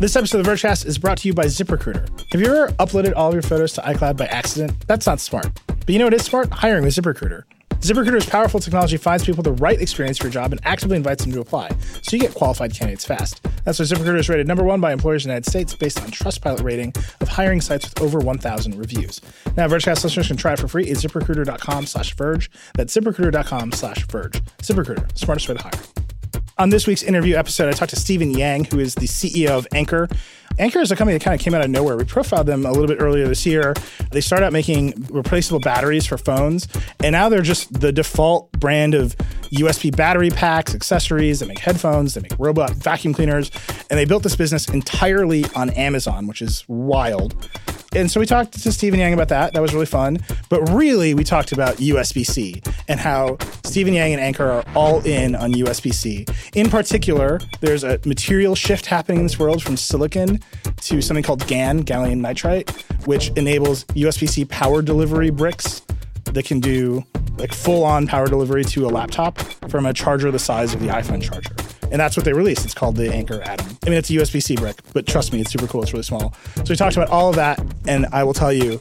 This episode of the Vergecast is brought to you by ZipRecruiter. Have you ever uploaded all of your photos to iCloud by accident? That's not smart. But you know what is smart? Hiring with ZipRecruiter. ZipRecruiter's powerful technology finds people the right experience for your job and actively invites them to apply, so you get qualified candidates fast. That's why ZipRecruiter is rated #1 by employers in the United States based on Trustpilot rating of hiring sites with over 1,000 reviews. Now, Vergecast listeners can try it for free at ZipRecruiter.com/Verge. That's ZipRecruiter.com/Verge. ZipRecruiter, smartest way to hire. On this week's interview episode, I talked to Steven Yang, who is the CEO of Anker. Anker is a company that kind of came out of nowhere. We profiled them a little bit earlier this year. They started out making replaceable batteries for phones, and now they're just the default brand of USB battery packs, accessories. They make headphones, they make robot vacuum cleaners, and they built this business entirely on Amazon, which is wild. And so we talked to Steven Yang about that. That was really fun. But really, we talked about USB-C and how Steven Yang and Anker are all in on USB-C. In particular, there's a material shift happening in this world from silicon to something called GaN, gallium nitride, which enables USB-C power delivery bricks that can do like full-on power delivery to a laptop from a charger the size of the iPhone charger. And that's what they released. It's called the Anker Atom. I mean, it's a USB-C brick, but trust me, it's super cool. It's really small. So we talked about all of that, and I will tell you,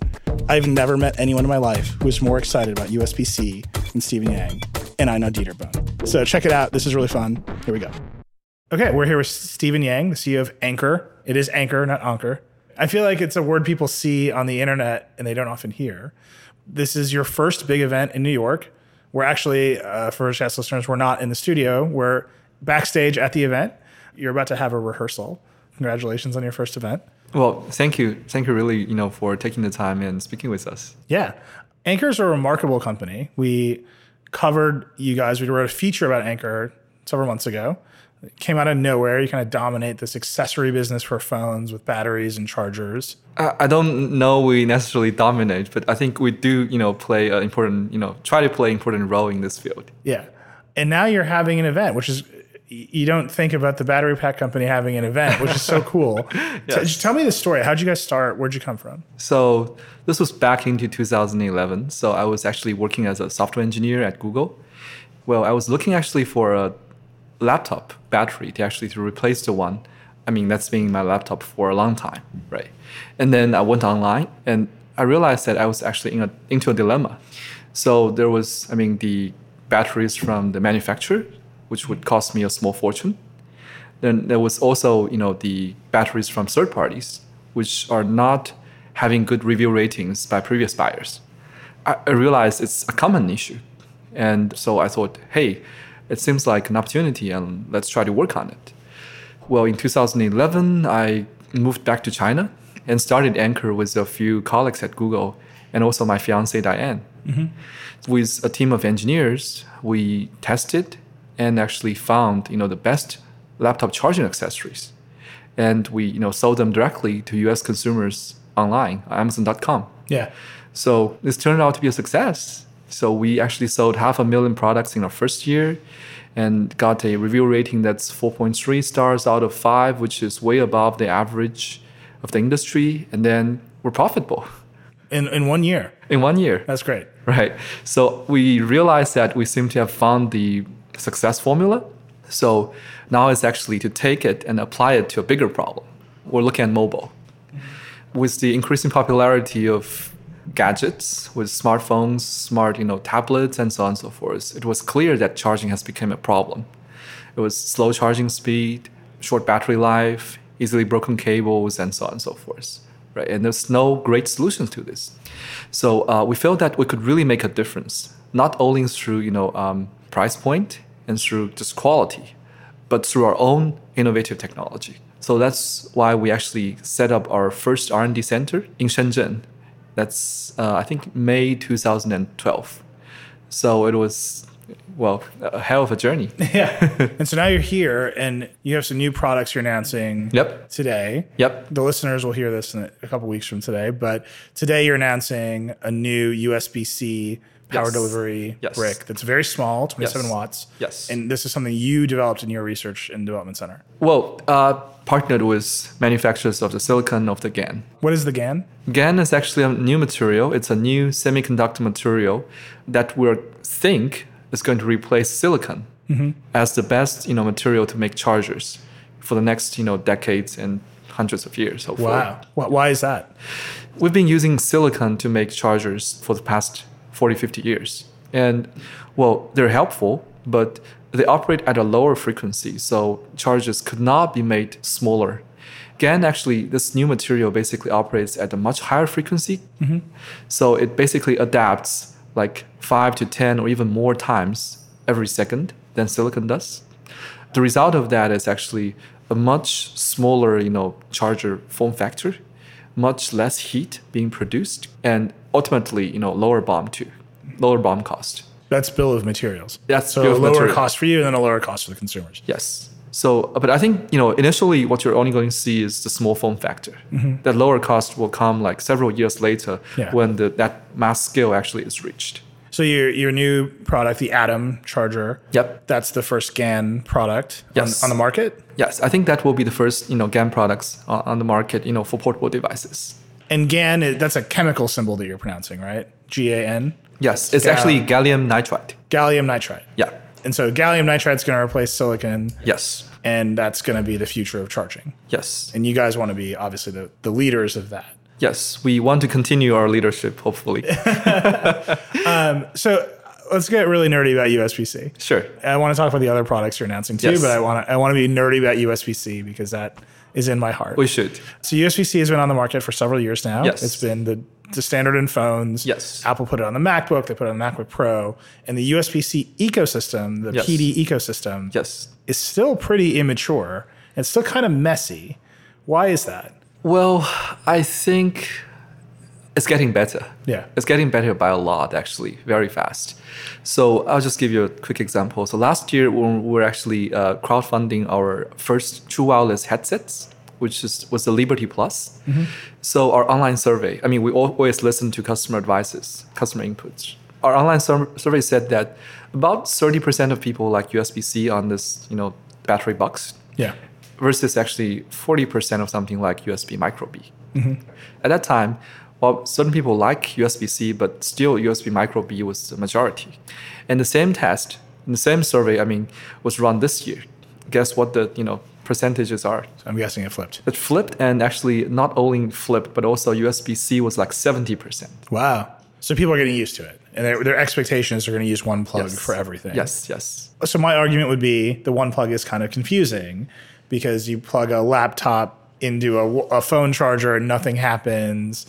I've never met anyone in my life who is more excited about USB-C than Steven Yang, and I know Dieter Bohn. So check it out. This is really fun. Here we go. Okay, we're here with Steven Yang, the CEO of Anker. It is Anker, not Anker. I feel like it's a word people see on the internet and they don't often hear. This is your first big event in New York. We're actually, for Vergecast listeners, we're not in the studio. We're backstage at the event. You're about to have a rehearsal. Congratulations on your first event. Well, thank you. Thank you really, for taking the time and speaking with us. Yeah. Anker is a remarkable company. We covered you guys. We wrote a feature about Anker several months ago. It came out of nowhere. You kind of dominate this accessory business for phones with batteries and chargers. I don't know we necessarily dominate, but I think we do, play an important, try to play an important role in this field. Yeah. And now you're having an event, which is... You don't think about the battery pack company having an event, which is so cool. Yes. Just tell me the story. How'd you guys start? Where'd you come from? So this was back into 2011. So I was actually working as a software engineer at Google. Well, I was looking actually for a laptop battery to replace the one. I mean, that's been my laptop for a long time, right? And then I went online and I realized that I was actually into a dilemma. So there was, the batteries from the manufacturer, which would cost me a small fortune. Then there was also, the batteries from third parties, which are not having good review ratings by previous buyers. I realized it's a common issue. And so I thought, hey, it seems like an opportunity and let's try to work on it. Well, in 2011, I moved back to China and started Anker with a few colleagues at Google and also my fiancée, Diane. Mm-hmm. With a team of engineers, we tested and actually found, the best laptop charging accessories. And we, sold them directly to U.S. consumers online, Amazon.com. Yeah. So this turned out to be a success. So we actually sold 500,000 products in our first year and got a review rating that's 4.3 stars out of 5, which is way above the average of the industry. And then we're profitable. In 1 year? In 1 year. That's great. Right. So we realized that we seem to have found the success formula. So now it's actually to take it and apply it to a bigger problem. We're looking at mobile. With the increasing popularity of gadgets, with smartphones, smart, tablets, and so on and so forth, it was clear that charging has become a problem. It was slow charging speed, short battery life, easily broken cables, and so on and so forth. Right? And there's no great solution to this. So we felt that we could really make a difference, not only through, price point, and through just quality, but through our own innovative technology. So that's why we actually set up our first R&D center in Shenzhen. That's, I think, May 2012. So it was, a hell of a journey. Yeah. And so now you're here, and you have some new products you're announcing today. Yep. The listeners will hear this in a couple weeks from today, but today you're announcing a new USB-C power delivery brick that's very small, 27 watts. Yes. And this is something you developed in your research and development center. Well, partnered with manufacturers of the silicon of the GaN. What is the GaN? GaN is actually a new material. It's a new semiconductor material that we think is going to replace silicon as the best, material to make chargers for the next, decades and hundreds of years, hopefully. Wow. Why is that? We've been using silicon to make chargers for the past 40, 50 years. And, well, they're helpful, but they operate at a lower frequency, so charges could not be made smaller. GaN, actually, this new material basically operates at a much higher frequency. Mm-hmm. So it basically adapts like 5 to 10 or even more times every second than silicon does. The result of that is actually a much smaller, charger form factor, much less heat being produced, and ultimately, lower BOM cost. That's bill of materials. That's so a lower cost for you and then a lower cost for the consumers. Yes. So, but I think, initially what you're only going to see is the small form factor. Mm-hmm. That lower cost will come like several years later when that mass scale actually is reached. So your new product, the Atom charger, that's the first GaN product on the market? Yes, I think that will be the first GaN products on the market for portable devices. And GaN, that's a chemical symbol that you're pronouncing, right? G-A-N? Yes, it's actually gallium nitride. Gallium nitride. Yeah. And so gallium nitride is going to replace silicon. Yes. And that's going to be the future of charging. Yes. And you guys want to be, obviously, the leaders of that. Yes, we want to continue our leadership, hopefully. So let's get really nerdy about USB-C. Sure. I want to talk about the other products you're announcing too, but I want to be nerdy about USB-C because that is in my heart. We should. So USB-C has been on the market for several years now. Yes. It's been the standard in phones. Yes. Apple put it on the MacBook. They put it on the MacBook Pro. And the USB-C ecosystem, the PD ecosystem, is still pretty immature. It's still kind of messy. Why is that? Well, I think it's getting better. Yeah. It's getting better by a lot, actually, very fast. So I'll just give you a quick example. So last year, when we were actually crowdfunding our first true wireless headsets, which was the Liberty Plus. Mm-hmm. So our online survey, we always listen to customer advices, customer inputs. Our online survey said that about 30% of people like USB-C on this, battery box. Yeah. Versus actually 40% of something like USB micro B. Mm-hmm. At that time, well, certain people like USB-C, but still USB micro B was the majority. And the same test, the same survey, was run this year. Guess what the percentages are? So I'm guessing it flipped. It flipped, and actually not only flipped, but also USB-C was like 70%. Wow. So people are getting used to it, and their expectations are going to use one plug for everything. Yes. So my argument would be the one plug is kind of confusing, because you plug a laptop into a phone charger and nothing happens.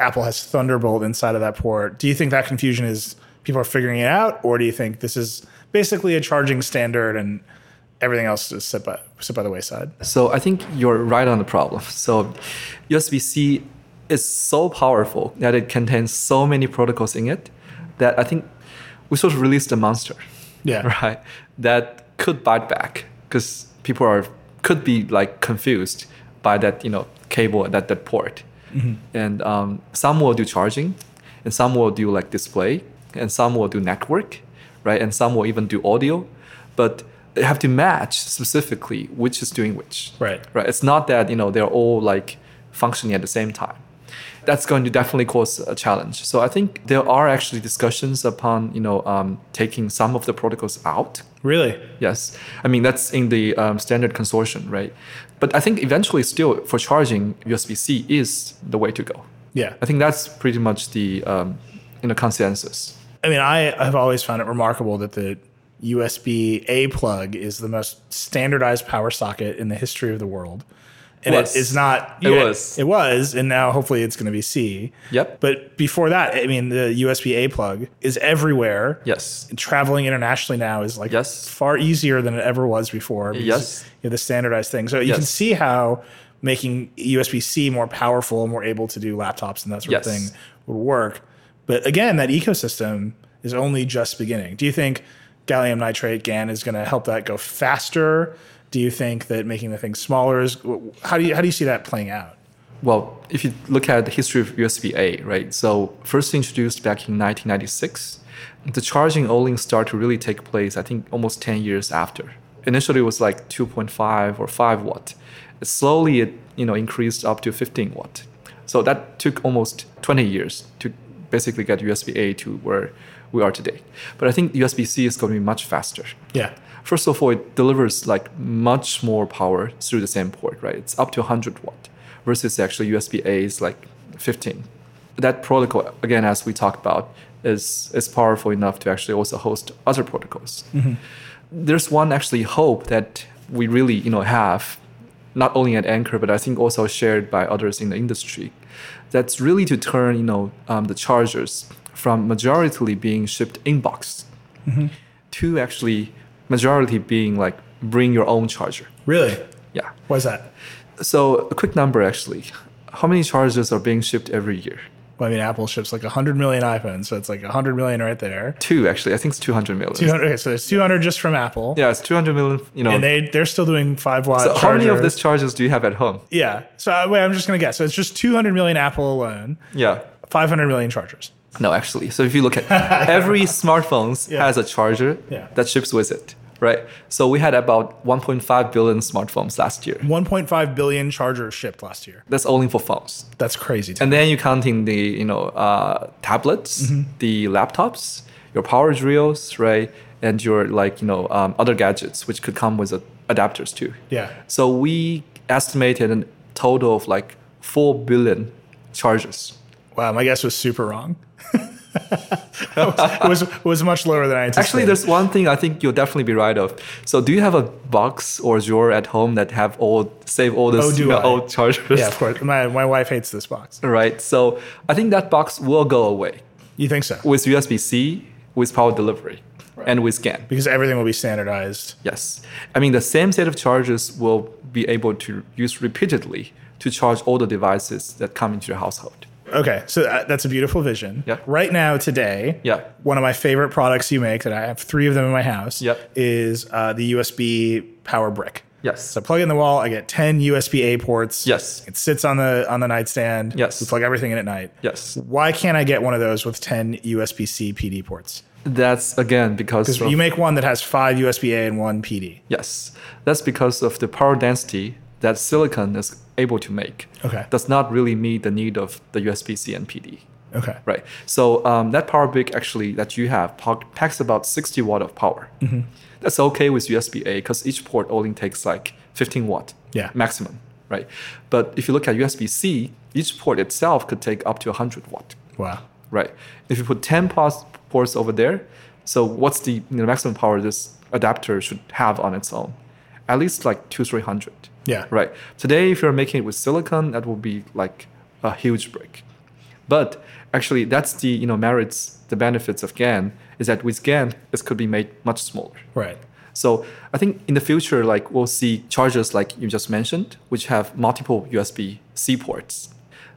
Apple has Thunderbolt inside of that port. Do you think that confusion is people are figuring it out? Or do you think this is basically a charging standard and everything else is sit by the wayside? So I think you're right on the problem. So USB-C is so powerful that it contains so many protocols in it that I think we sort of released a monster. Yeah. Right? That could bite back because people could be like confused by that cable at that port. Mm-hmm. And some will do charging, and some will do like display, and some will do network, right? And some will even do audio, but they have to match specifically which is doing which. Right. It's not that they're all like functioning at the same time. That's going to definitely cause a challenge. So I think there are actually discussions upon taking some of the protocols out. Really? Yes. That's in the standard consortium, right? But I think eventually still for charging, USB-C is the way to go. Yeah. I think that's pretty much the consensus. I have always found it remarkable that the USB-A plug is the most standardized power socket in the history of the world. And it's not... It was, and now hopefully it's going to be C. Yep. But before that, the USB-A plug is everywhere. Yes. And traveling internationally now is like far easier than it ever was before. Yes. The standardized thing. So you can see how making USB-C more powerful and more able to do laptops and that sort of thing would work. But again, that ecosystem is only just beginning. Do you think gallium nitride, GaN, is going to help that go faster? Do you think that making the thing smaller is... How do you see that playing out? Well, if you look at the history of USB-A, right? So first introduced back in 1996, the charging only started to really take place, I think, almost 10 years after. Initially, it was like 2.5 or 5 watt. Slowly, it increased up to 15 watt. So that took almost 20 years to basically get USB-A to where we are today. But I think USB-C is going to be much faster. Yeah. First of all, it delivers like much more power through the same port, right? It's up to 100 watt versus actually USB-A is like 15. That protocol, again, as we talked about, is powerful enough to actually also host other protocols. Mm-hmm. There's one actually hope that we really, have, not only at Anker, but I think also shared by others in the industry, that's really to turn, the chargers from majority being shipped inbox mm-hmm. to actually majority being like bring your own charger. Really? Yeah. Why is that? So a quick number, actually. How many chargers are being shipped every year? Well, I mean, Apple ships like 100 million iPhones, so it's like 100 million right there. Two, actually. I think it's 200 million. 200, okay, so there's 200 just from Apple. Yeah, it's 200 million, And they're still doing 5-watt chargers. So how many of these chargers do you have at home? Yeah. So I'm just going to guess. So it's just 200 million Apple alone. Yeah. 500 million chargers. No, actually. So if you look at every smartphone has a charger that ships with it, right? So we had about 1.5 billion smartphones last year. 1.5 billion chargers shipped last year. That's only for phones. That's crazy. And then you're counting the, tablets, mm-hmm. the laptops, your power drills, right? And your other gadgets, which could come with adapters too. Yeah. So we estimated a total of like 4 billion chargers. Wow, my guess was super wrong. it was much lower than I anticipated. Actually, there's one thing I think you'll definitely be right of. So do you have a box or drawer at home that have old chargers? Yeah, of course. My wife hates this box. Right. So I think that box will go away. You think so? With USB-C, with power delivery, right. And with GaN. Because everything will be standardized. Yes. I mean, the same set of chargers will be able to use repeatedly to charge all the devices that come into your household. Okay, so that's a beautiful vision. Yeah. Right now, today, one of my favorite products you make, that I have 3 of them in my house, is the USB power brick. Yes. So I plug it in the wall, I get 10 USB-A ports. Yes. It sits on the nightstand. Yes. We plug everything in at night. Yes. Why can't I get one of those with 10 USB-C PD ports? That's, again, because... you make one that has 5 USB-A and 1 PD. Yes. That's because of the power density that silicon is able to make. Okay. Does not really meet the need of the USB-C and PD. Okay. Right. So that power brick actually that you have packs about 60 watt of power. Mm-hmm. That's okay with USB-A because each port only takes like 15 watt maximum. Right. But if you look at USB-C, each port itself could take up to 100 watt. Wow. Right. If you put 10 ports over there, so what's the maximum power this adapter should have on its own? At least like 200-300. Yeah. Right. Today, if you're making it with silicon, that will be like a huge brick. But actually, that's the the benefits of GaN is that with GaN, this could be made much smaller. Right. So I think in the future, like we'll see chargers like you just mentioned, which have multiple USB-C ports.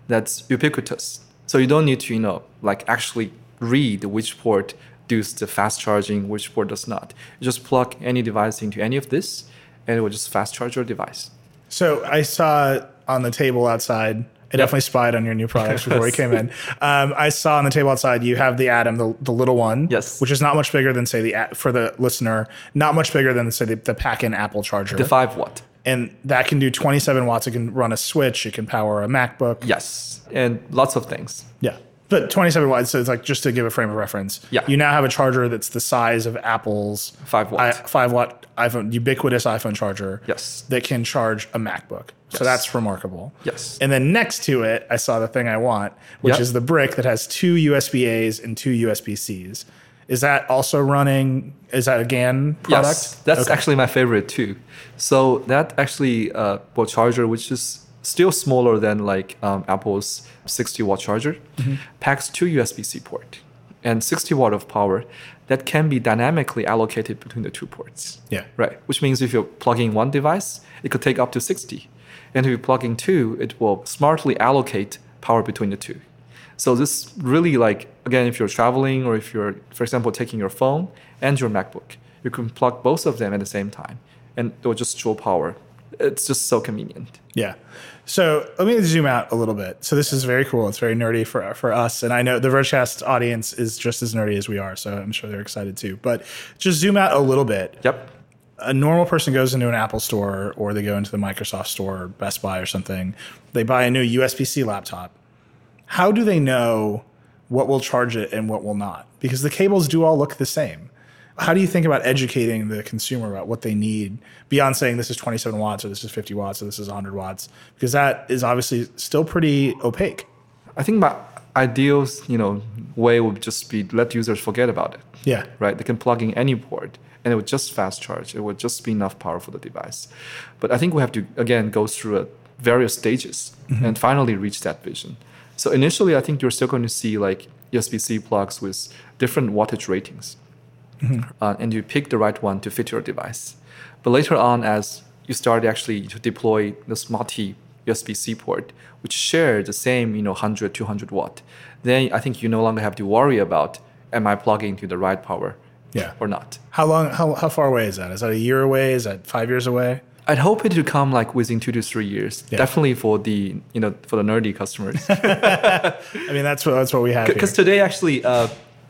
That's ubiquitous. So you don't need to actually read which port does the fast charging, which port does not. You just plug any device into any of this, and it will just fast charge your device. So I saw on the table outside, I definitely spied on your new products before we came in. I saw on the table outside, you have the Atom, the little one, which is not much bigger than, say, for the listener, not much bigger than, say, the pack-in Apple charger. The 5-watt. And that can do 27 watts. It can run a Switch. It can power a MacBook. Yes, and lots of things. Yeah. But 27 watts, so it's like just to give a frame of reference. Yeah. You now have a charger that's the size of Apple's 5-watt iPhone, ubiquitous iPhone charger. Yes. That can charge a MacBook. Yes. So that's remarkable. Yes. And then next to it, I saw the thing I want, which is the brick that has 2 USB-As and 2 USB-Cs. Is that also running? Is that a GaN product? Yes. That's actually my favorite too. So that actually charger, which is still smaller than like Apple's 60-watt charger, mm-hmm. packs 2 USB-C ports and 60 watt of power that can be dynamically allocated between the 2 ports. Yeah. Right. Which means if you're plugging one device, it could take up to 60. And if you're plugging 2, it will smartly allocate power between the 2. So this really again, if you're traveling or if you're, for example, taking your phone and your MacBook, you can plug both of them at the same time and it will just draw power. It's just so convenient. Yeah. So let me zoom out a little bit. So this is very cool. It's very nerdy for us. And I know the Vergecast audience is just as nerdy as we are. So I'm sure they're excited too. But just zoom out a little bit. Yep. A normal person goes into an Apple store or they go into the Microsoft store, or Best Buy or something. They buy a new USB-C laptop. How do they know what will charge it and what will not? Because the cables do all look the same. How do you think about educating the consumer about what they need beyond saying this is 27 watts or this is 50 watts or this is 100 watts? Because that is obviously still pretty opaque. I think my ideal, way would just be let users forget about it. Yeah. Right? They can plug in any port and it would just fast charge. It would just be enough power for the device. But I think we have to, again, go through various stages and finally reach that vision. So initially, I think you're still going to see like USB-C plugs with different wattage ratings. And you pick the right one to fit your device. But later on, as you start actually to deploy this multi-USB-C port, which share the same 100, 200 watt, then I think you no longer have to worry about, am I plugging to the right power or not? How far away is that? Is that a year away? Is that 5 years away? I'd hope it to come like within 2 to 3 years. Yeah. Definitely for the for the nerdy customers. I mean that's what we have here. Because today actually,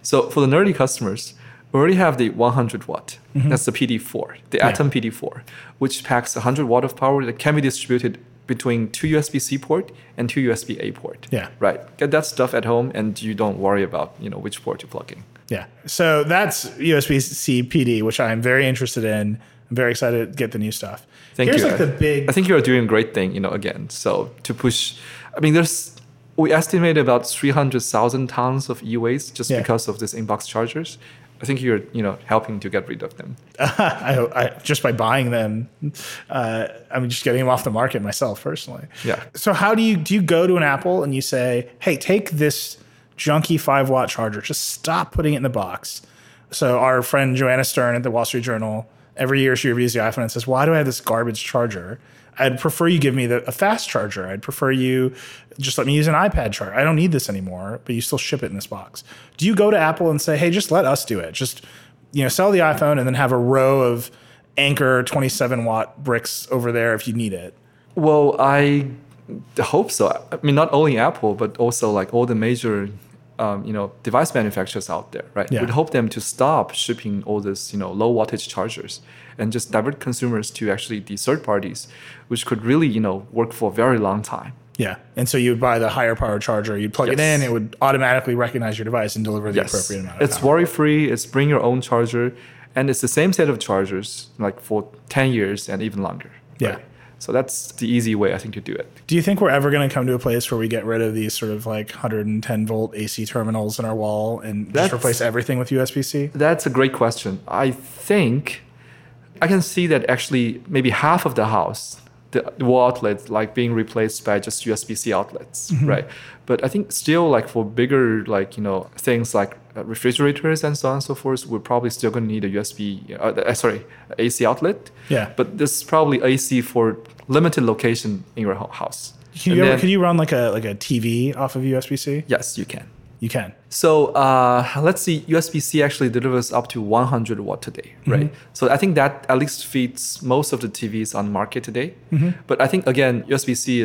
so for the nerdy customers, we already have the 100 watt. That's the PD4, the Atom PD4, which packs 100 watt of power that can be distributed between two USB-C port and two USB-A port. Yeah. Right. Get that stuff at home and you don't worry about, which port you're plugging. Yeah. So that's USB-C PD, which I'm very interested in. I'm very excited to get the new stuff. Thank you. Here's like the big... I think you're doing a great thing, again. So to push... I mean, we estimate about 300,000 tons of e-waste just because of these in-box chargers. I think you're, helping to get rid of them. I just by buying them, I'm just getting them off the market myself personally. Yeah. So how do you go to an Apple and you say, hey, take this junky 5-watt charger. Just stop putting it in the box. So our friend Joanna Stern at the Wall Street Journal, every year she reviews the iPhone and says, why do I have this garbage charger? I'd prefer you give me a fast charger. I'd prefer you just let me use an iPad charger. I don't need this anymore, but you still ship it in this box. Do you go to Apple and say, hey, just let us do it? Just, sell the iPhone and then have a row of Anker 27-watt bricks over there if you need it? Well, I hope so. I mean, not only Apple, but also like all the major, device manufacturers out there, right? Yeah. We'd hope them to stop shipping all this, low wattage chargers and just divert consumers to actually the third parties, which could really, work for a very long time. Yeah. And so you would buy the higher power charger, you'd plug it in, it would automatically recognize your device and deliver the appropriate amount of power. It's worry-free, it's bring your own charger, and it's the same set of chargers like for 10 years and even longer. Yeah. Right? So that's the easy way, I think, to do it. Do you think we're ever going to come to a place where we get rid of these sort of like 110-volt AC terminals in our wall and just replace everything with USB-C? That's a great question. I think I can see that actually maybe half of the house, the wall outlets, like being replaced by just USB-C outlets, right? But I think still like for bigger like, things like refrigerators and so on and so forth, we're probably still going to need a AC outlet. Yeah. But this is probably AC for limited location in your house. Can you run like a TV off of USB-C? Yes, you can. You can. So let's see, USB-C actually delivers up to 100 watt today, right? So I think that at least feeds most of the TVs on the market today. But I think, again, USB-C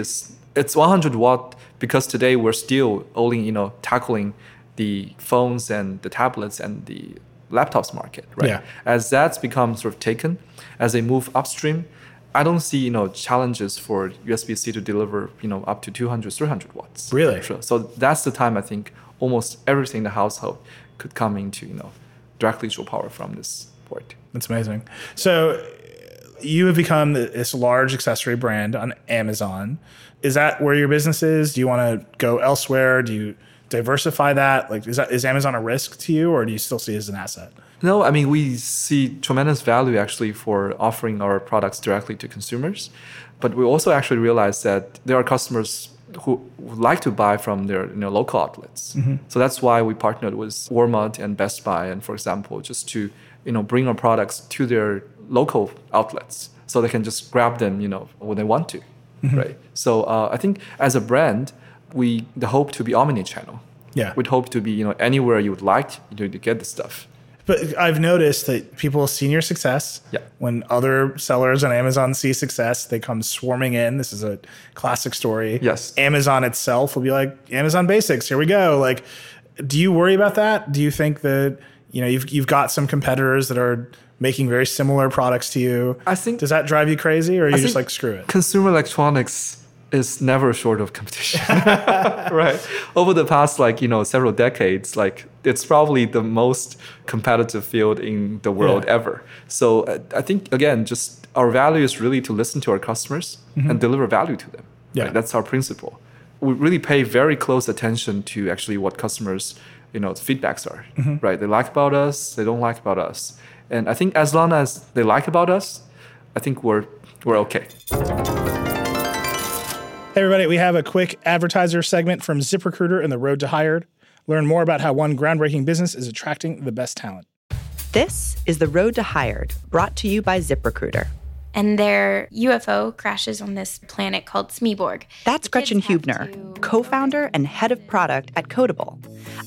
it's 100 watt because today we're still only, tackling the phones and the tablets and the laptops market, right? Yeah. As that's become sort of taken, as they move upstream, I don't see, challenges for USB-C to deliver, up to 200, 300 watts. Really? So that's the time I think almost everything in the household could come into, directly draw power from this port. That's amazing. So you have become this large accessory brand on Amazon. Is that where your business is? Do you want to go elsewhere? Do you diversify that? Like, is Amazon a risk to you, or do you still see it as an asset? No, I mean, we see tremendous value actually for offering our products directly to consumers. But we also actually realize that there are customers who would like to buy from their local outlets. So that's why we partnered with Walmart and Best Buy, and for example, just to bring our products to their local outlets so they can just grab them when they want to, right? So I think as a brand, we hope to be omnichannel. Yeah. We'd hope to be anywhere you would like to get the stuff. But I've noticed that people see your success. Yeah. When other sellers on Amazon see success, they come swarming in. This is a classic story. Yes. Amazon itself will be like, Amazon Basics, here we go. Like, do you worry about that? Do you think that, you've got some competitors that are making very similar products to you? Does that drive you crazy, or are you just like, screw it? Consumer electronics is never short of competition, right? Over the past, several decades, it's probably the most competitive field in the world ever. So I think, again, just our value is really to listen to our customers and deliver value to them. Yeah. Right? That's our principle. We really pay very close attention to actually what customers, feedbacks are, right? They like about us, they don't like about us. And I think as long as they like about us, I think we're okay. Hey, everybody, we have a quick advertiser segment from ZipRecruiter and the Road to Hired. Learn more about how one groundbreaking business is attracting the best talent. This is the Road to Hired, brought to you by ZipRecruiter. And their UFO crashes on this planet called Smeborg. That's Gretchen Huebner, co-founder and head of product at Codeable,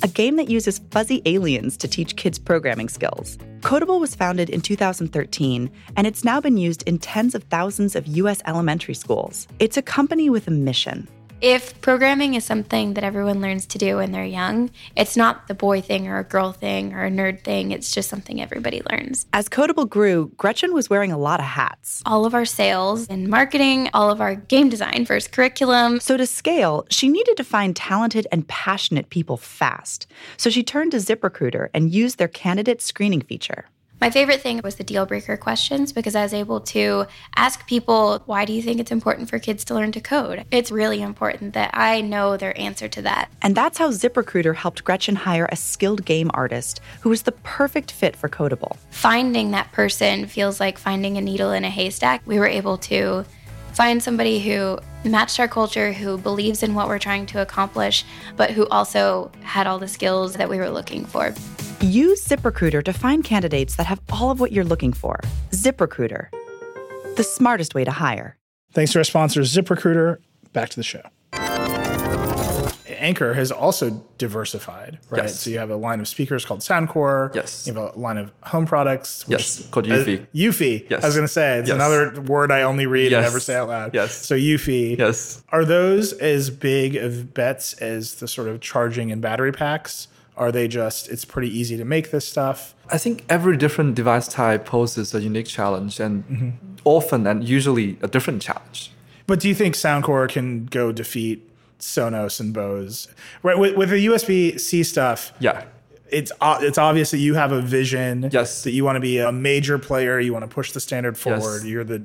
a game that uses fuzzy aliens to teach kids programming skills. Codeable was founded in 2013, and it's now been used in tens of thousands of U.S. elementary schools. It's a company with a mission. If programming is something that everyone learns to do when they're young, it's not the boy thing or a girl thing or a nerd thing. It's just something everybody learns. As Codeable grew, Gretchen was wearing a lot of hats. All of our sales and marketing, all of our game design first curriculum. So to scale, she needed to find talented and passionate people fast. So she turned to ZipRecruiter and used their candidate screening feature. My favorite thing was the deal-breaker questions, because I was able to ask people, why do you think it's important for kids to learn to code? It's really important that I know their answer to that. And that's how ZipRecruiter helped Gretchen hire a skilled game artist who was the perfect fit for Codeable. Finding that person feels like finding a needle in a haystack. We were able to find somebody who matched our culture, who believes in what we're trying to accomplish, but who also had all the skills that we were looking for. Use ZipRecruiter to find candidates that have all of what you're looking for. ZipRecruiter, the smartest way to hire. Thanks to our sponsor, ZipRecruiter. Back to the show. Anker has also diversified, right? Yes. So you have a line of speakers called Soundcore. Yes. You have a line of home products. Yes, called Eufy. Eufy. Yes. I was going to say, it's another word I only read and never say out loud. Yes. So Eufy. Yes. Are those as big of bets as the sort of charging and battery packs? Are they just, it's pretty easy to make this stuff? I think every different device type poses a unique challenge and often and usually a different challenge. But do you think Soundcore can go defeat Sonos and Bose? Right, with the USB-C stuff, it's obvious that you have a vision that you want to be a major player, you want to push the standard forward, you're the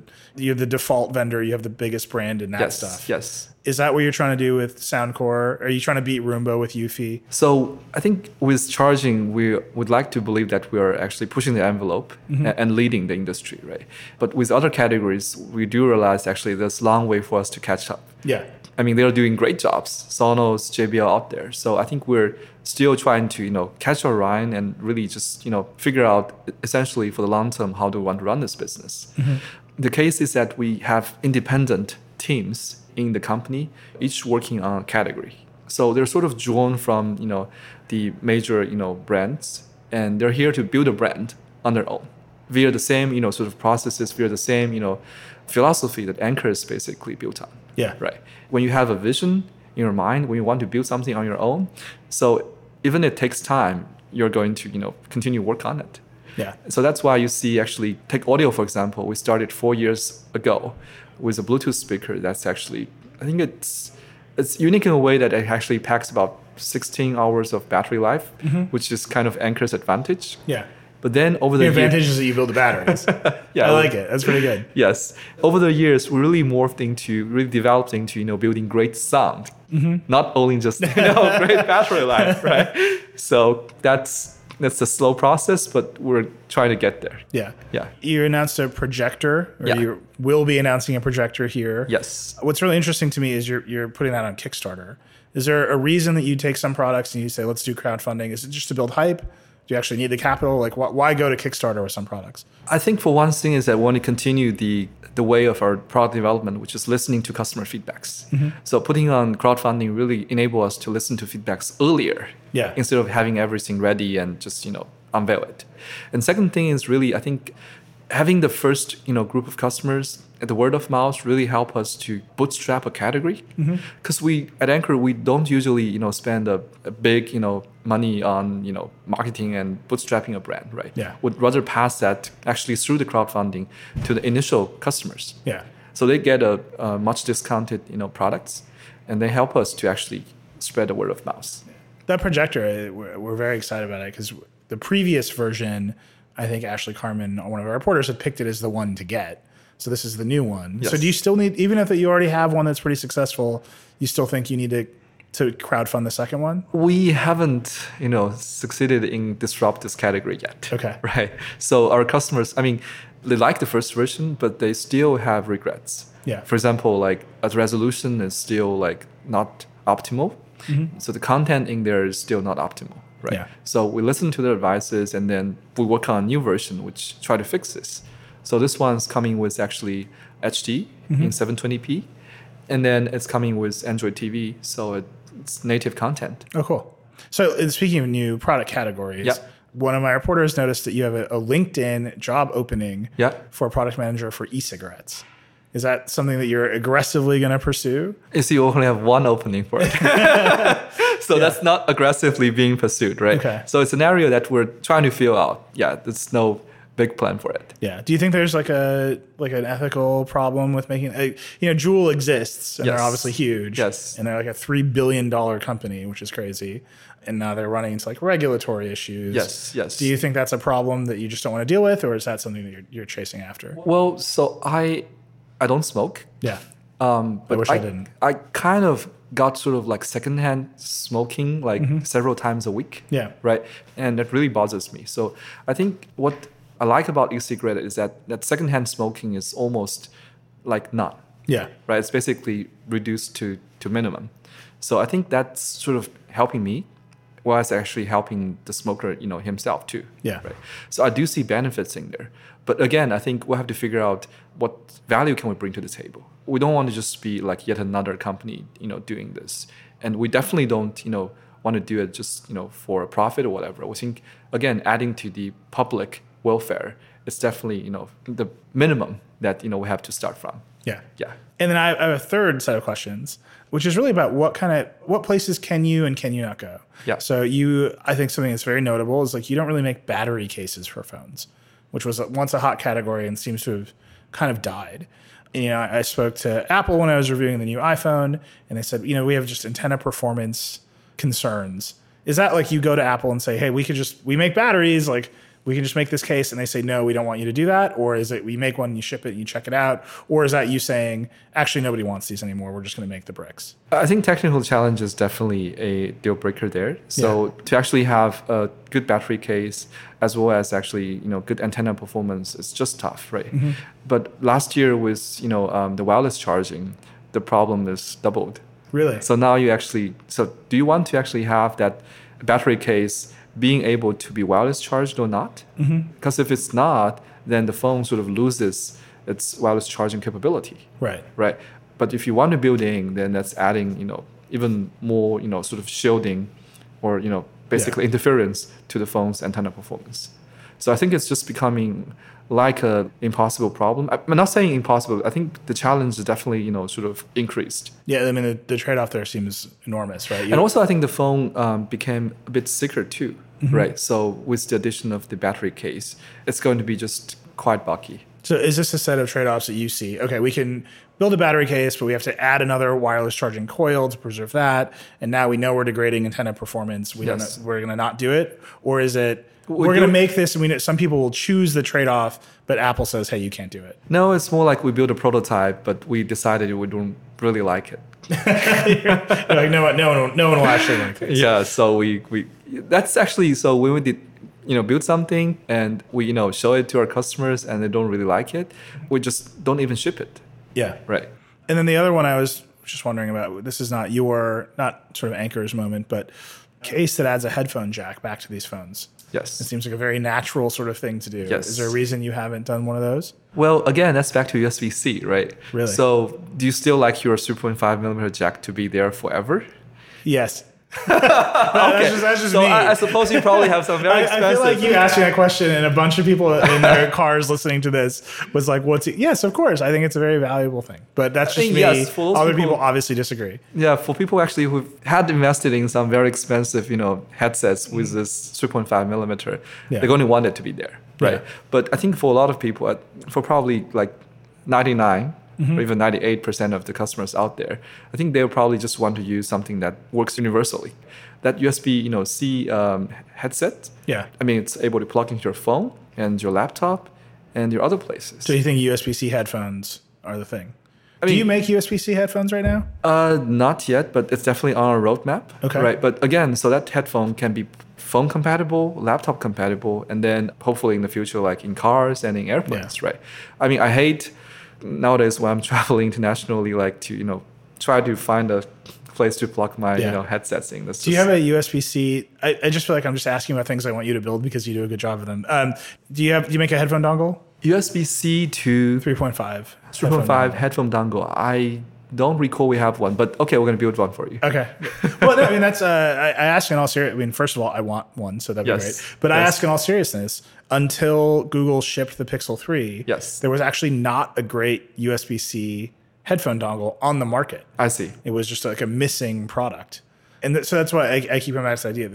default vendor, you have the biggest brand in that stuff. Yes. Is that what you're trying to do with Soundcore? Are you trying to beat Roomba with Eufy? So I think with charging, we would like to believe that we are actually pushing the envelope and leading the industry, right? But with other categories, we do realize actually there's a long way for us to catch up. Yeah. I mean, they're doing great jobs, Sonos, JBL out there. So I think we're still trying to, catch our eye and really just, figure out essentially for the long term, how do we want to run this business? Mm-hmm. The case is that we have independent teams in the company, each working on a category. So they're sort of drawn from, the major, brands, and they're here to build a brand on their own via the same, sort of processes, via the same, philosophy that Anker is basically built on. Yeah. Right. When you have a vision in your mind, when you want to build something on your own, so even if it takes time, you're going to, continue work on it. Yeah. So that's why you see actually, take audio, for example, we started 4 years ago with a Bluetooth speaker that's actually, I think it's unique in a way that it actually packs about 16 hours of battery life, which is kind of Anker's advantage. Yeah. But then over the advantage is that you build the batteries. Yeah, I like it. That's pretty good. Yes. Over the years, we really morphed into, really developed into, building great sound. Mm-hmm. Not only just, great battery life, right? So that's a slow process, but we're trying to get there. Yeah. Yeah. You announced a projector, or you will be announcing a projector here. Yes. What's really interesting to me is you're putting that on Kickstarter. Is there a reason that you take some products and you say, let's do crowdfunding? Is it just to build hype? Do you actually need the capital? Why go to Kickstarter with some products? I think for one thing is that we want to continue the way of our product development, which is listening to customer feedbacks. Mm-hmm. So putting on crowdfunding really enable us to listen to feedbacks earlier instead of having everything ready and just, unveil it. And second thing is really, I think having the first, group of customers at the word of mouth really help us to bootstrap a category. Because we, at Anker, we don't usually, spend a big, money on, marketing and bootstrapping a brand, right? Yeah. Would rather pass that actually through the crowdfunding to the initial customers. Yeah. So they get a much discounted, products, and they help us to actually spread the word of mouth. That projector, we're very excited about it because the previous version, I think Ashley Carman, one of our reporters, had picked it as the one to get. So this is the new one. Yes. So do you still need, even if you already have one that's pretty successful, you still think you need to crowdfund the second one? We haven't, succeeded in disrupt this category yet. Okay. Right. So our customers, they like the first version, but they still have regrets. Yeah. For example, a resolution is still not optimal. Mm-hmm. So the content in there is still not optimal. Right. Yeah. So we listen to their advices and then we work on a new version, which try to fix this. So this one's coming with actually HD in 720p. And then it's coming with Android TV. So it's native content. Oh, cool. So speaking of new product categories, one of my reporters noticed that you have a LinkedIn job opening for a product manager for e-cigarettes. Is that something that you're aggressively going to pursue? You only have one opening for it. So that's not aggressively being pursued, right? Okay. So it's an area that we're trying to fill out. Yeah, there's no big plan for it. Yeah. Do you think there's an ethical problem with making, Juul exists and they're obviously huge. Yes. And they're a $3 billion company, which is crazy. And now they're running into regulatory issues. Yes, yes. Do you think that's a problem that you just don't want to deal with, or is that something that you're chasing after? Well, so I don't smoke. Yeah. But I wish I didn't. I kind of got sort of secondhand smoking several times a week. Yeah. Right. And that really bothers me. So I think what I like about e-cigarette is that secondhand smoking is almost none. Yeah. Right. It's basically reduced to minimum. So I think that's sort of helping me, while it's actually helping the smoker, himself too. Yeah. Right. So I do see benefits in there. But again, I think we'll have to figure out what value can we bring to the table. We don't want to just be yet another company, doing this. And we definitely don't, want to do it just, for a profit or whatever. We think, again, adding to the public welfare is definitely, the minimum that, we have to start from. Yeah. Yeah. And then I have a third set of questions, which is really about what places can you and can you not go? Yeah. So I think something that's very notable is you don't really make battery cases for phones, which was once a hot category and seems to have kind of died. And, I spoke to Apple when I was reviewing the new iPhone, and they said, we have just antenna performance concerns. Is that you go to Apple and say, hey, we make batteries, we can just make this case, and they say, no, we don't want you to do that? Or is it, we make one, you ship it, you check it out? Or is that you saying, actually, nobody wants these anymore, we're just going to make the bricks? I think technical challenge is definitely a deal breaker there. So to actually have a good battery case, as well as actually, good antenna performance, is just tough, right? Mm-hmm. But last year with, the wireless charging, the problem is doubled. Really? So now do you want to actually have that battery case being able to be wireless charged or not? Because if it's not, then the phone sort of loses its wireless charging capability. Right. Right. But if you want to build in, then that's adding, even more, sort of shielding or, basically interference to the phone's antenna performance. So I think it's just becoming an impossible problem. I'm not saying impossible. I think the challenge is definitely, sort of increased. Yeah, the trade-off there seems enormous, right? And also I think the phone became a bit thicker too, right? So with the addition of the battery case, it's going to be just quite bulky. So is this a set of trade-offs that you see? Okay, we can build a battery case, but we have to add another wireless charging coil to preserve that. And now we know we're degrading antenna performance. We're going to not do it? Or is it, we're going to make this, and we know some people will choose the trade-off, but Apple says, hey, you can't do it? No, it's more we build a prototype, but we decided we don't really like it. No one will actually like this. Yeah, so we did, build something, and we, show it to our customers, and they don't really like it. We just don't even ship it. Yeah. Right. And then the other one I was just wondering about, this is not sort of Anker's moment, but case that adds a headphone jack back to these phones. Yes. It seems like a very natural sort of thing to do. Yes. Is there a reason you haven't done one of those? Well, again, that's back to USB-C, right? Really? So do you still like your 3.5 millimeter jack to be there forever? Yes. No, okay. That's just so me. I suppose you probably have some very expensive. I feel like you asked me that question, and a bunch of people in their cars listening to this was like, "What's it?" Yes, of course. I think it's a very valuable thing, but that's just me. Yes, Other people obviously disagree. Yeah, for people actually who've had invested in some very expensive, headsets with this 3.5 millimeter, they're going to want it to be there, right? Yeah. But I think for a lot of people, for probably 99 mm-hmm. or even 98% of the customers out there, I think they'll probably just want to use something that works universally. That USB, C headset, yeah, I mean, it's able to plug into your phone and your laptop and your other places. So you think USB-C headphones are the thing? I mean, do you make USB-C headphones right now? Not yet, but it's definitely on our roadmap. Okay. Right, but again, so that headphone can be phone compatible, laptop compatible, and then hopefully in the future, like in cars and in airplanes, yeah. right? I mean, I hate nowadays when I'm traveling internationally, like to, try to find a place to plug my, yeah. Headsets in. That's do you have a USB-C? I just feel like I'm just asking about things I want you to build because you do a good job of them. Do you make a headphone dongle? USB-C to 3.5 headphone dongle. I don't recall we have one, but okay, we're going to build one for you. Okay. Well, no, I mean, that's, I ask in all seriousness. I mean, first of all, I want one, so that'd yes. be great. But yes. I ask in all seriousness, until Google shipped the Pixel 3, yes. there was actually not a great USB-C headphone dongle on the market. I see. It was just like a missing product. And so that's why I keep on this idea.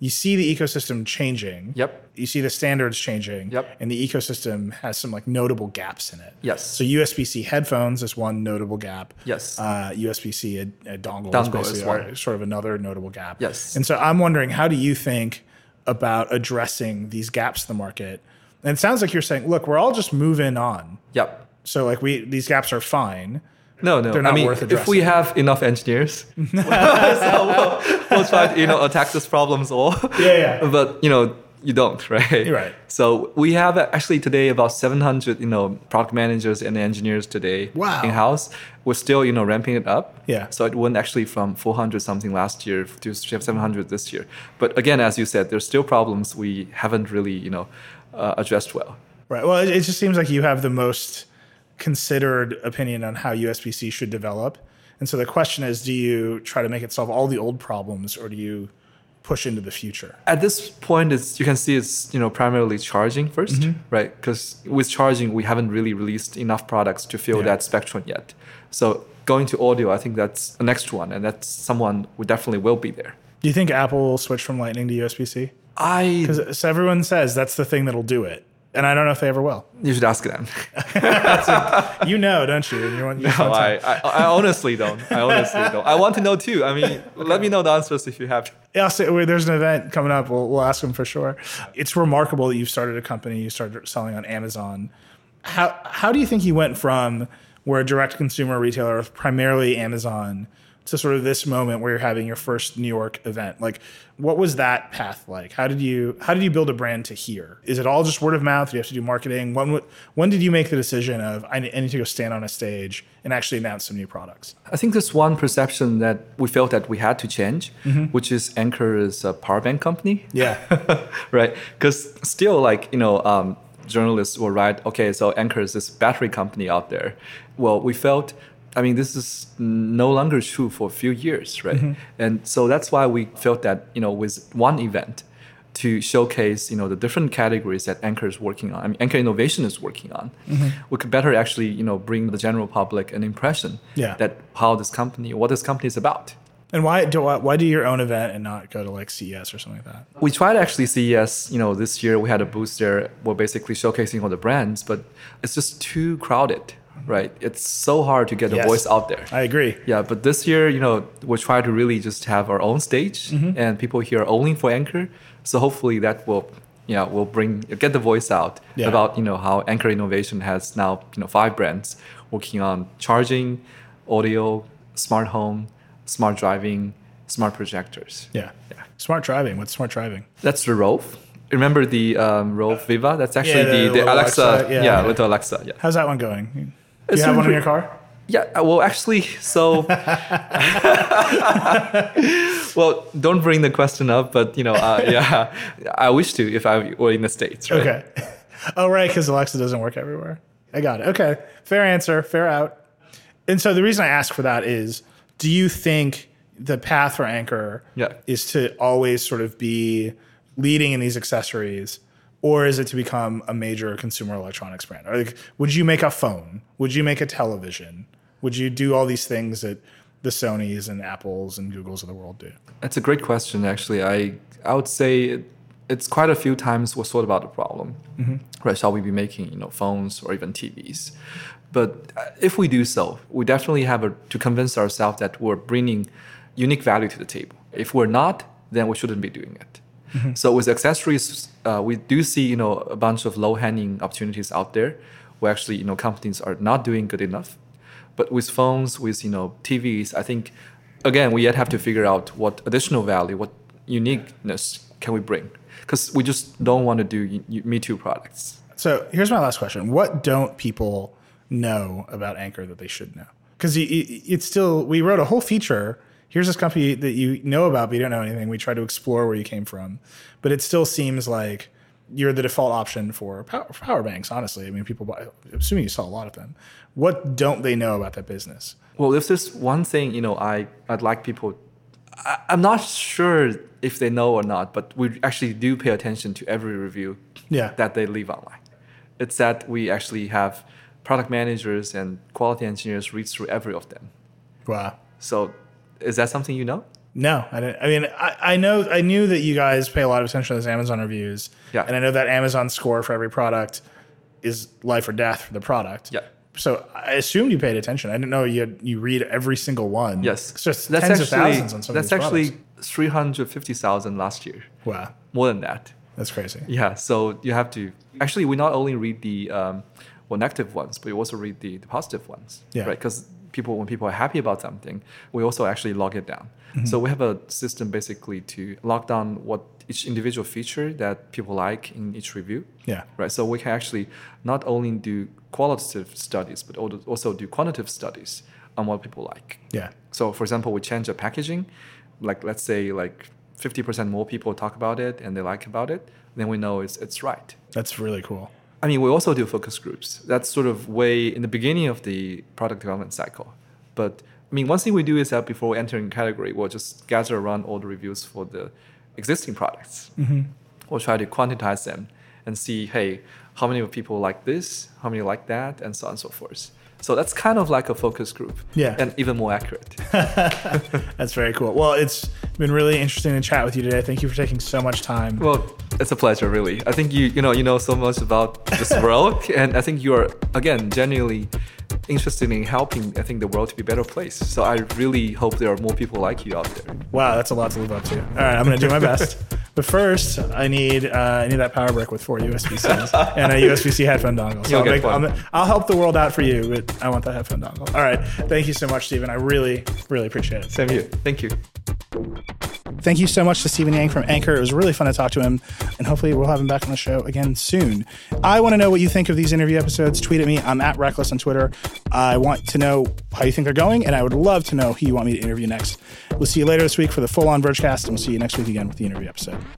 You see the ecosystem changing. Yep. You see the standards changing. Yep. And the ecosystem has some like notable gaps in it. Yes. So USB-C headphones is one notable gap. Yes. USB-C a dongle is one. Sort of another notable gap. Yes. And so I'm wondering, how do you think about addressing these gaps in the market? And it sounds like you're saying, look, we're all just moving on. Yep. So like these gaps are fine. No. They're not worth addressing. If we have enough engineers, so we'll try to attack these problems all. Yeah. But you don't, right? You're right. So we have actually today about 700 product managers and engineers today wow. in house. We're still ramping it up. Yeah. So it went actually from 400 something last year to 700 this year. But again, as you said, there's still problems we haven't really addressed well. Right. Well, it just seems like you have the most considered opinion on how USB-C should develop. And so the question is, do you try to make it solve all the old problems, or do you push into the future? At this point, you can see it's primarily charging first, mm-hmm. right? Because with charging, we haven't really released enough products to fill yeah. that spectrum yet. So going to audio, I think that's the next one, and that's someone who definitely will be there. Do you think Apple will switch from Lightning to USB-C? Because everyone says that's the thing that'll do it. And I don't know if they ever will. You should ask them. Don't you? I honestly don't. I want to know too. I mean, okay. Let me know the answers if you have. Yeah, there's an event coming up. We'll ask them for sure. It's remarkable that you've started a company. You started selling on Amazon. How do you think you went from where a direct consumer retailer, primarily Amazon, to sort of this moment where you're having your first New York event? Like, what was that path like? How did you build a brand to here? Is it all just word of mouth? Do you have to do marketing? When did you make the decision of, I need to go stand on a stage and actually announce some new products? I think there's one perception that we felt that we had to change, mm-hmm. which is Anker is a power bank company. Yeah. Right. Because still, like, journalists will write, okay, so Anker is this battery company out there. Well, we felt, this is no longer true for a few years, right? Mm-hmm. And so that's why we felt that, with one event to showcase, the different categories that Anker is working on, Anker Innovation is working on, mm-hmm. we could better actually, bring the general public an impression yeah. that what this company is about. And why do your own event and not go to like CES or something like that? We tried actually CES, this year we had a booth there. We're basically showcasing all the brands, but it's just too crowded. Right. It's so hard to get yes. a voice out there. I agree. Yeah. But this year, we'll try to really just have our own stage mm-hmm. and people here only for Anker. So hopefully that will get the voice out yeah. about, how Anker Innovation has now, 5 brands working on charging, audio, smart home, smart driving, smart projectors. Yeah. Smart driving. What's smart driving? That's the Rove. Remember the Rove Viva? That's actually the Alexa. Yeah, with the Alexa. Yeah. How's that one going? Do you have one in your car? Yeah, well, actually, so... Well, don't bring the question up, but, I wish to if I were in the States, right? Okay. Oh, right, because Alexa doesn't work everywhere. I got it. Okay, fair answer, fair out. And so the reason I ask for that is, do you think the path for Anker yeah. is to always sort of be leading in these accessories? Or is it to become a major consumer electronics brand? Or like, would you make a phone? Would you make a television? Would you do all these things that the Sonys and Apples and Googles of the world do? That's a great question, actually. I would say it's quite a few times we've thought about the problem. Mm-hmm. Right? Shall we be making phones or even TVs? But if we do so, we definitely have to convince ourselves that we're bringing unique value to the table. If we're not, then we shouldn't be doing it. Mm-hmm. So with accessories, we do see a bunch of low-hanging opportunities out there where actually companies are not doing good enough. But with phones, with TVs, I think, again, we yet have to figure out what additional value, what uniqueness can we bring? Because we just don't want to do Me Too products. So here's my last question. What don't people know about Anker that they should know? Because it's still, we wrote a whole feature. Here's this company that you know about, but you don't know anything. We try to explore where you came from. But it still seems like you're the default option for power banks, honestly. I mean, people buy, assuming you sell a lot of them. What don't they know about that business? Well, if there's one thing, I'd like people, I'm not sure if they know or not, but we actually do pay attention to every review that they leave online. It's that we actually have product managers and quality engineers read through every of them. Wow. So is that something you know? No, I didn't. I mean, I knew that you guys pay a lot of attention to those Amazon reviews. Yeah. And I know that Amazon score for every product is life or death for the product. Yeah. So I assumed you paid attention. I didn't know you read every single one. Yes. It's just tens of thousands on some of these products. That's actually 350,000 last year. Wow. More than that. That's crazy. Yeah. So you have to... Actually, we not only read the negative ones, but we also read the positive ones. Yeah. Right? Because when people are happy about something, we also actually log it down. Mm-hmm. So we have a system basically to log down what each individual feature that people like in each review. Yeah. Right. So we can actually not only do qualitative studies, but also do quantitative studies on what people like. Yeah. So for example, we change the packaging, like let's say 50% more people talk about it and they like about it, then we know it's right. That's really cool. I mean, we also do focus groups. That's sort of way in the beginning of the product development cycle. But I mean, one thing we do is that before entering category, we'll just gather around all the reviews for the existing products. Mm-hmm. We'll try to quantize them and see, hey, how many people like this, how many like that, and so on and so forth. So that's kind of like a focus group. Yeah. And even more accurate. That's very cool. Well, it's been really interesting to chat with you today. Thank you for taking so much time. Well, it's a pleasure, really. I think you know so much about this world. And I think you're, again, genuinely interested in helping, I think, the world to be a better place. So I really hope there are more people like you out there. Wow, that's a lot to live up to. All right, I'm going to do my best. But first, I need that power brick with 4 USB-Cs and a USB-C headphone dongle. So I'll help the world out for you, but I want that headphone dongle. All right. Thank you so much, Steven. I really, really appreciate it. Same to you. Thank you. Thank you so much to Steven Yang from Anker. It was really fun to talk to him, and hopefully we'll have him back on the show again soon. I want to know what you think of these interview episodes. Tweet at me. I'm @Reckless on Twitter. I want to know how you think they're going, and I would love to know who you want me to interview next. We'll see you later this week for the full-on Vergecast, and we'll see you next week again with the interview episode.